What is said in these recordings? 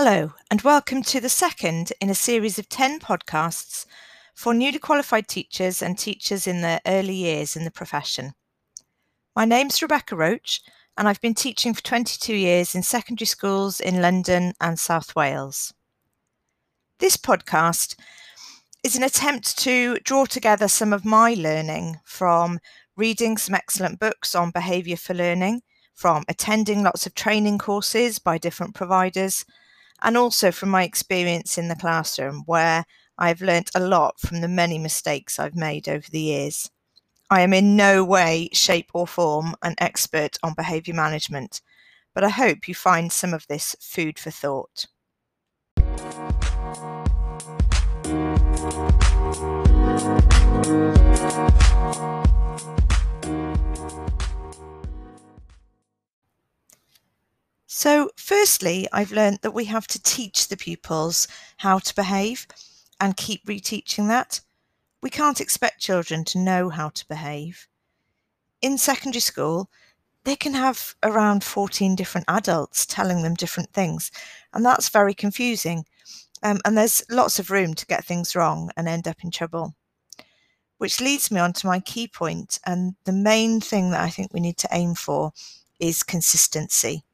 Hello, and welcome to the second in a series of 10 podcasts for newly qualified teachers and teachers in their early years in the profession. My name's Rebecca Roach, and I've been teaching for 22 years in secondary schools in London and South Wales. This podcast is an attempt to draw together some of my learning from reading some excellent books on behaviour for learning, from attending lots of training courses by different providers, and also from my experience in the classroom, where I've learnt a lot from the many mistakes I've made over the years. I am in no way, shape or form an expert on behaviour management, but I hope you find some of this food for thought. So firstly, I've learned that we have to teach the pupils how to behave and keep reteaching that. We can't expect children to know how to behave. In secondary school, they can have around 14 different adults telling them different things, and that's very confusing. And there's lots of room to get things wrong and end up in trouble. Which leads me on to my key point, and the main thing that I think we need to aim for is consistency.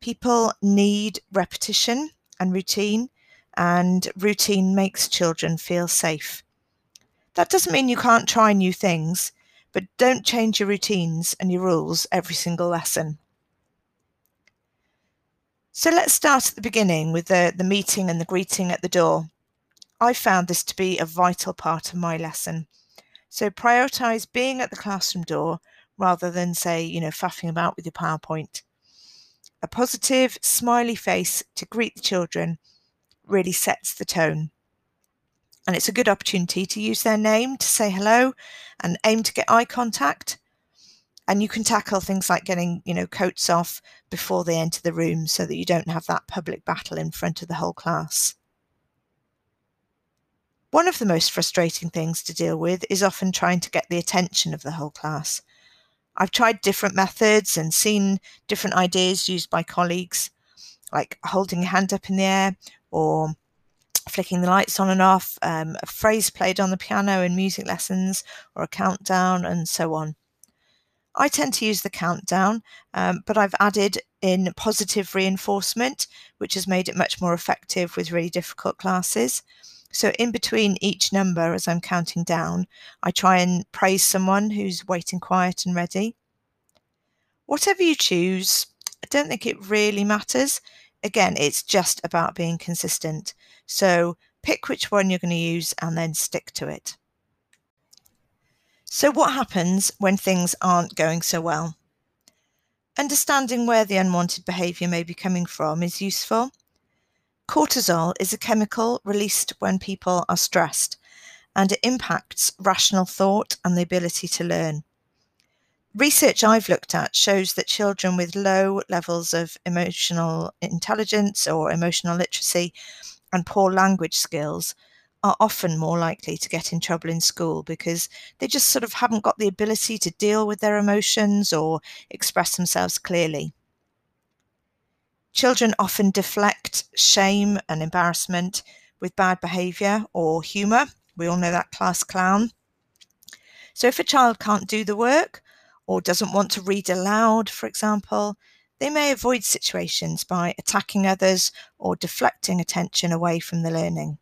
People need repetition and routine makes children feel safe. That doesn't mean you can't try new things, but don't change your routines and your rules every single lesson. So let's start at the beginning with the meeting and the greeting at the door. I found this to be a vital part of my lesson. So prioritise being at the classroom door rather than, say, faffing about with your PowerPoint. A positive, smiley face to greet the children really sets the tone. And it's a good opportunity to use their name to say hello and aim to get eye contact. And you can tackle things like getting, coats off before they enter the room so that you don't have that public battle in front of the whole class. One of the most frustrating things to deal with is often trying to get the attention of the whole class. I've tried different methods and seen different ideas used by colleagues, like holding your hand up in the air or flicking the lights on and off, a phrase played on the piano in music lessons, or a countdown, and so on. I tend to use the countdown, but I've added in positive reinforcement, which has made it much more effective with really difficult classes. So in between each number, as I'm counting down, I try and praise someone who's waiting quiet and ready. Whatever you choose, I don't think it really matters. Again, it's just about being consistent. So pick which one you're going to use and then stick to it. So what happens when things aren't going so well? Understanding where the unwanted behaviour may be coming from is useful. Cortisol is a chemical released when people are stressed, and it impacts rational thought and the ability to learn. Research I've looked at shows that children with low levels of emotional intelligence or emotional literacy and poor language skills are often more likely to get in trouble in school because they just sort of haven't got the ability to deal with their emotions or express themselves clearly. Children often deflect shame and embarrassment with bad behaviour or humour. We all know that class clown. So if a child can't do the work or doesn't want to read aloud, for example, they may avoid situations by attacking others or deflecting attention away from the learning.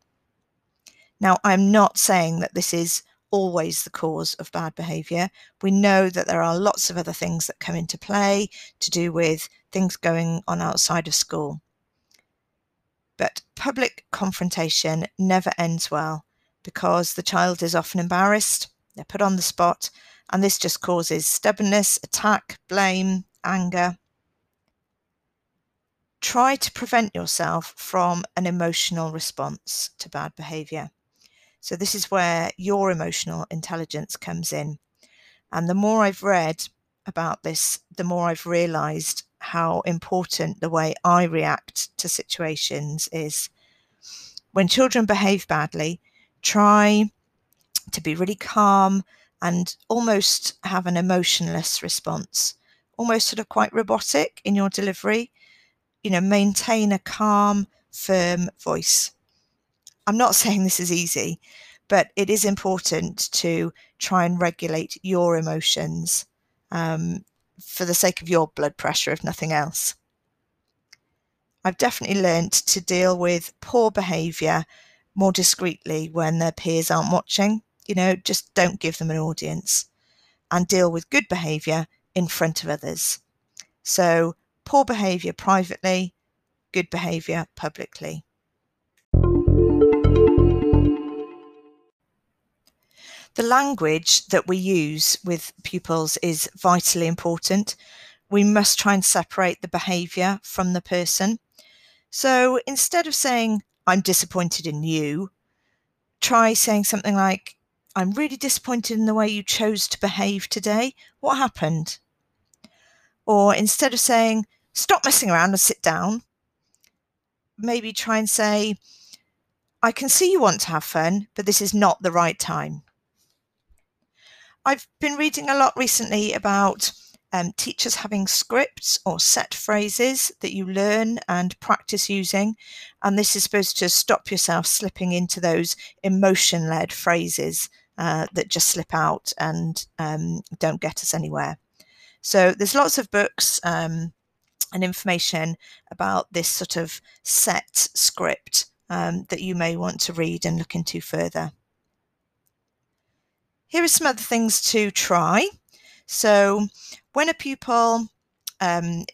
Now, I'm not saying that this is always the cause of bad behaviour. We know that there are lots of other things that come into play to do with things going on outside of school. But public confrontation never ends well because the child is often embarrassed, they're put on the spot, and this just causes stubbornness, attack, blame, anger. Try to prevent yourself from an emotional response to bad behaviour. So this is where your emotional intelligence comes in. And the more I've read about this, the more I've realised how important the way I react to situations is. When children behave badly, try to be really calm and almost have an emotionless response, almost sort of quite robotic in your delivery. you know, maintain a calm, firm voice. I'm not saying this is easy, but it is important to try and regulate your emotions for the sake of your blood pressure, if nothing else. I've definitely learnt to deal with poor behaviour more discreetly when their peers aren't watching. You know, just don't give them an audience, and deal with good behaviour in front of others. So poor behaviour privately, good behaviour publicly. The language that we use with pupils is vitally important. We must try and separate the behaviour from the person. So instead of saying, I'm disappointed in you, try saying something like, I'm really disappointed in the way you chose to behave today. What happened? Or instead of saying, stop messing around and sit down, maybe try and say, I can see you want to have fun, but this is not the right time. I've been reading a lot recently about teachers having scripts or set phrases that you learn and practice using, and this is supposed to stop yourself slipping into those emotion-led phrases that just slip out and don't get us anywhere. So there's lots of books and information about this sort of set script that you may want to read and look into further. Here are some other things to try. So when a pupil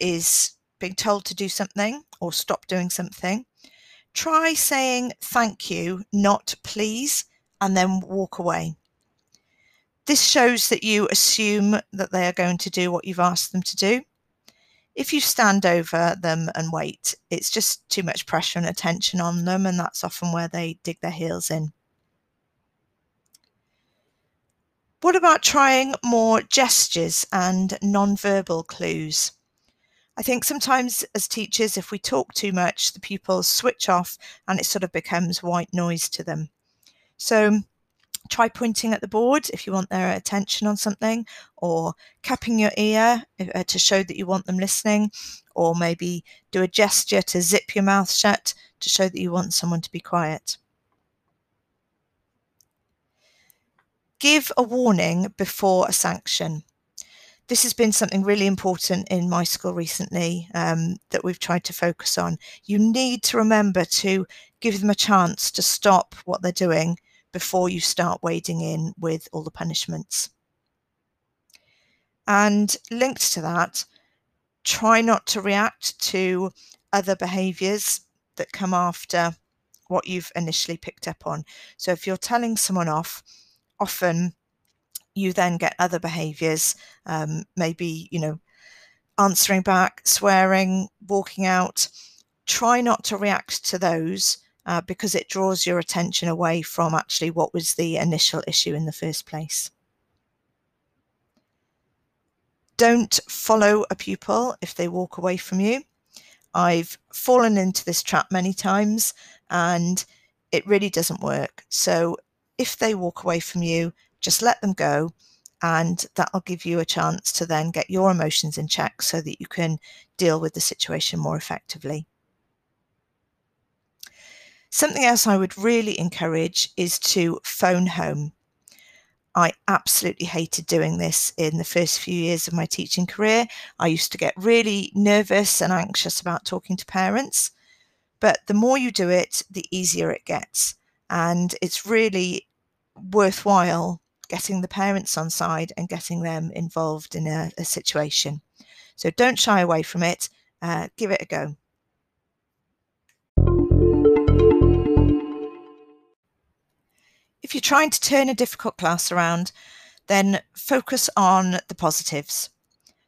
is being told to do something or stop doing something, try saying thank you, not please, and then walk away. This shows that you assume that they are going to do what you've asked them to do. If you stand over them and wait, it's just too much pressure and attention on them, and that's often where they dig their heels in. What about trying more gestures and non-verbal clues? I think sometimes as teachers, if we talk too much, the pupils switch off and it sort of becomes white noise to them. So try pointing at the board if you want their attention on something, or cupping your ear to show that you want them listening, or maybe do a gesture to zip your mouth shut to show that you want someone to be quiet. Give a warning before a sanction. This has been something really important in my school recently that we've tried to focus on. You need to remember to give them a chance to stop what they're doing before you start wading in with all the punishments. And linked to that, try not to react to other behaviours that come after what you've initially picked up on. So if you're telling someone off, often you then get other behaviours, maybe, you know, answering back, swearing, walking out. Try not to react to those because it draws your attention away from actually what was the initial issue in the first place. Don't follow a pupil if they walk away from you. I've fallen into this trap many times and it really doesn't work. So if they walk away from you, just let them go, and that'll give you a chance to then get your emotions in check so that you can deal with the situation more effectively. Something else I would really encourage is to phone home. I absolutely hated doing this in the first few years of my teaching career. I used to get really nervous and anxious about talking to parents, but the more you do it, the easier it gets, and it's really worthwhile getting the parents on side and getting them involved in a situation. So don't shy away from it, give it a go. If you're trying to turn a difficult class around, then focus on the positives.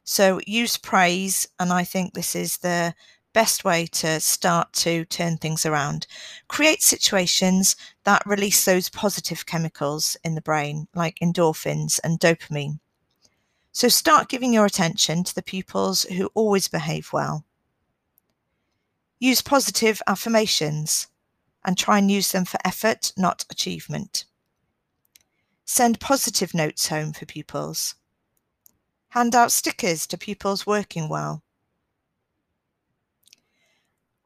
So use praise, and I think this is the best way to start to turn things around. Create situations that release those positive chemicals in the brain, like endorphins and dopamine. So start giving your attention to the pupils who always behave well. Use positive affirmations and try and use them for effort, not achievement. Send positive notes home for pupils. Hand out stickers to pupils working well.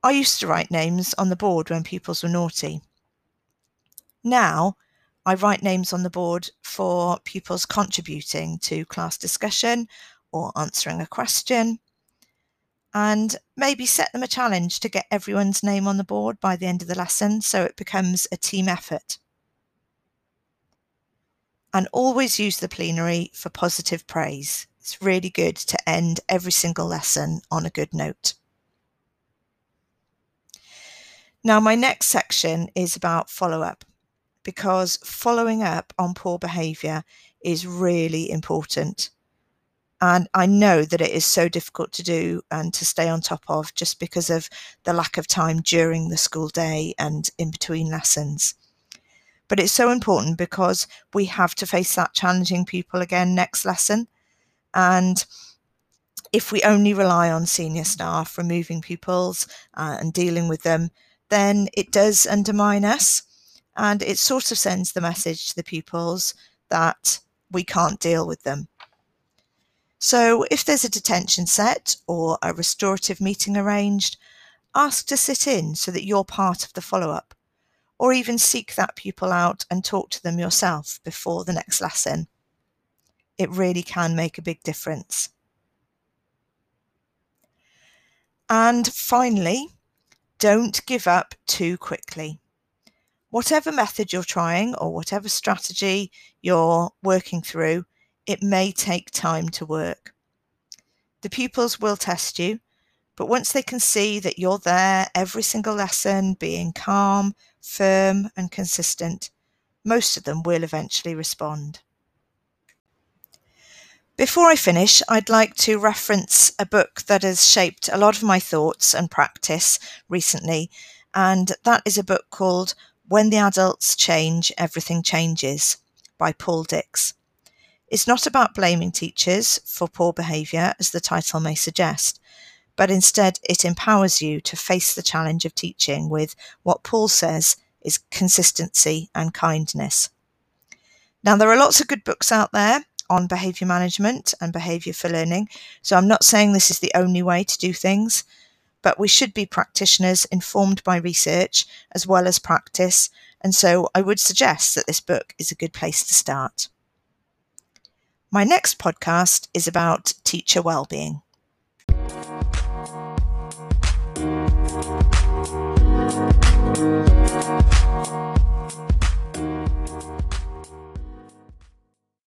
I used to write names on the board when pupils were naughty. Now, I write names on the board for pupils contributing to class discussion or answering a question, and maybe set them a challenge to get everyone's name on the board by the end of the lesson so it becomes a team effort. And always use the plenary for positive praise. It's really good to end every single lesson on a good note. Now, my next section is about follow-up, because following up on poor behaviour is really important. And I know that it is so difficult to do and to stay on top of just because of the lack of time during the school day and in between lessons. But it's so important because we have to face that challenging pupil again next lesson. And if we only rely on senior staff removing pupils and dealing with them, then it does undermine us. And it sort of sends the message to the pupils that we can't deal with them. So if there's a detention set or a restorative meeting arranged, ask to sit in so that you're part of the follow-up, or even seek that pupil out and talk to them yourself before the next lesson. It really can make a big difference. And finally, don't give up too quickly. Whatever method you're trying or whatever strategy you're working through, it may take time to work. The pupils will test you, but once they can see that you're there every single lesson, being calm, firm and consistent, most of them will eventually respond. Before I finish, I'd like to reference a book that has shaped a lot of my thoughts and practice recently, and that is a book called When the Adults Change, Everything Changes by Paul Dix. It's not about blaming teachers for poor behaviour, as the title may suggest, but instead it empowers you to face the challenge of teaching with what Paul says is consistency and kindness. Now, there are lots of good books out there on behaviour management and behaviour for learning, so I'm not saying this is the only way to do things, but we should be practitioners informed by research as well as practice, and so I would suggest that this book is a good place to start. My next podcast is about teacher wellbeing.